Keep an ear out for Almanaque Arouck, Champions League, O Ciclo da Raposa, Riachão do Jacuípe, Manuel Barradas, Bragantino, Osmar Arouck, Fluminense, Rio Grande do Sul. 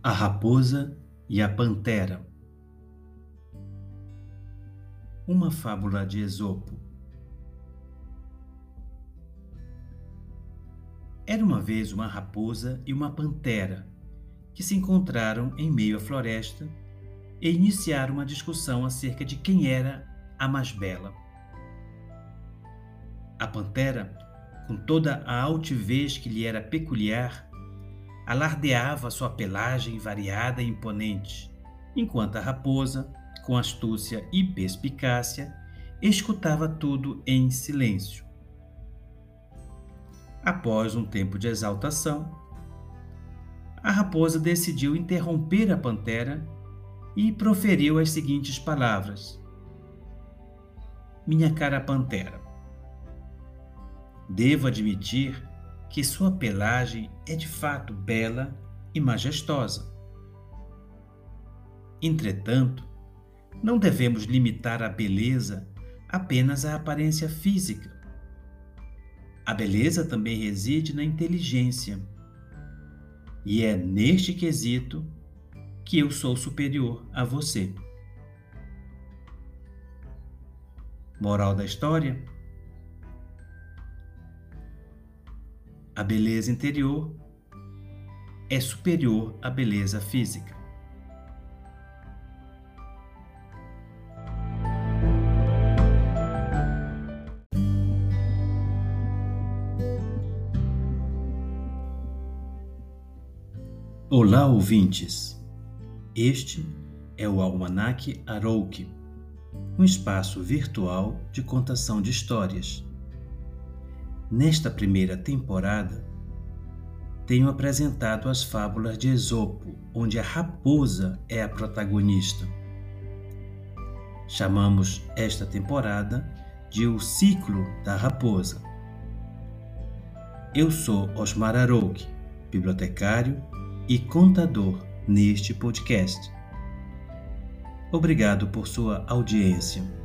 A Raposa e a Pantera. Uma fábula de Esopo. Era uma vez uma raposa e uma pantera que se encontraram em meio à floresta e iniciaram uma discussão acerca de quem era a mais bela. A pantera, com toda a altivez que lhe era peculiar, alardeava sua pelagem variada e imponente, enquanto a raposa, com astúcia e perspicácia, escutava tudo em silêncio. Após um tempo de exaltação, a raposa decidiu interromper a pantera e proferiu as seguintes palavras: "Minha cara pantera, devo admitir que sua pelagem é de fato bela e majestosa. Entretanto, não devemos limitar a beleza apenas à aparência física. A beleza também reside na inteligência, e é neste quesito que eu sou superior a você." Moral da história: a beleza interior é superior à beleza física. Olá, ouvintes! Este é o Almanaque Arouck, um espaço virtual de contação de histórias. Nesta primeira temporada, tenho apresentado as fábulas de Esopo, onde a raposa é a protagonista. Chamamos esta temporada de O Ciclo da Raposa. Eu sou Osmar Arouck, bibliotecário e contador neste podcast. Obrigado por sua audiência.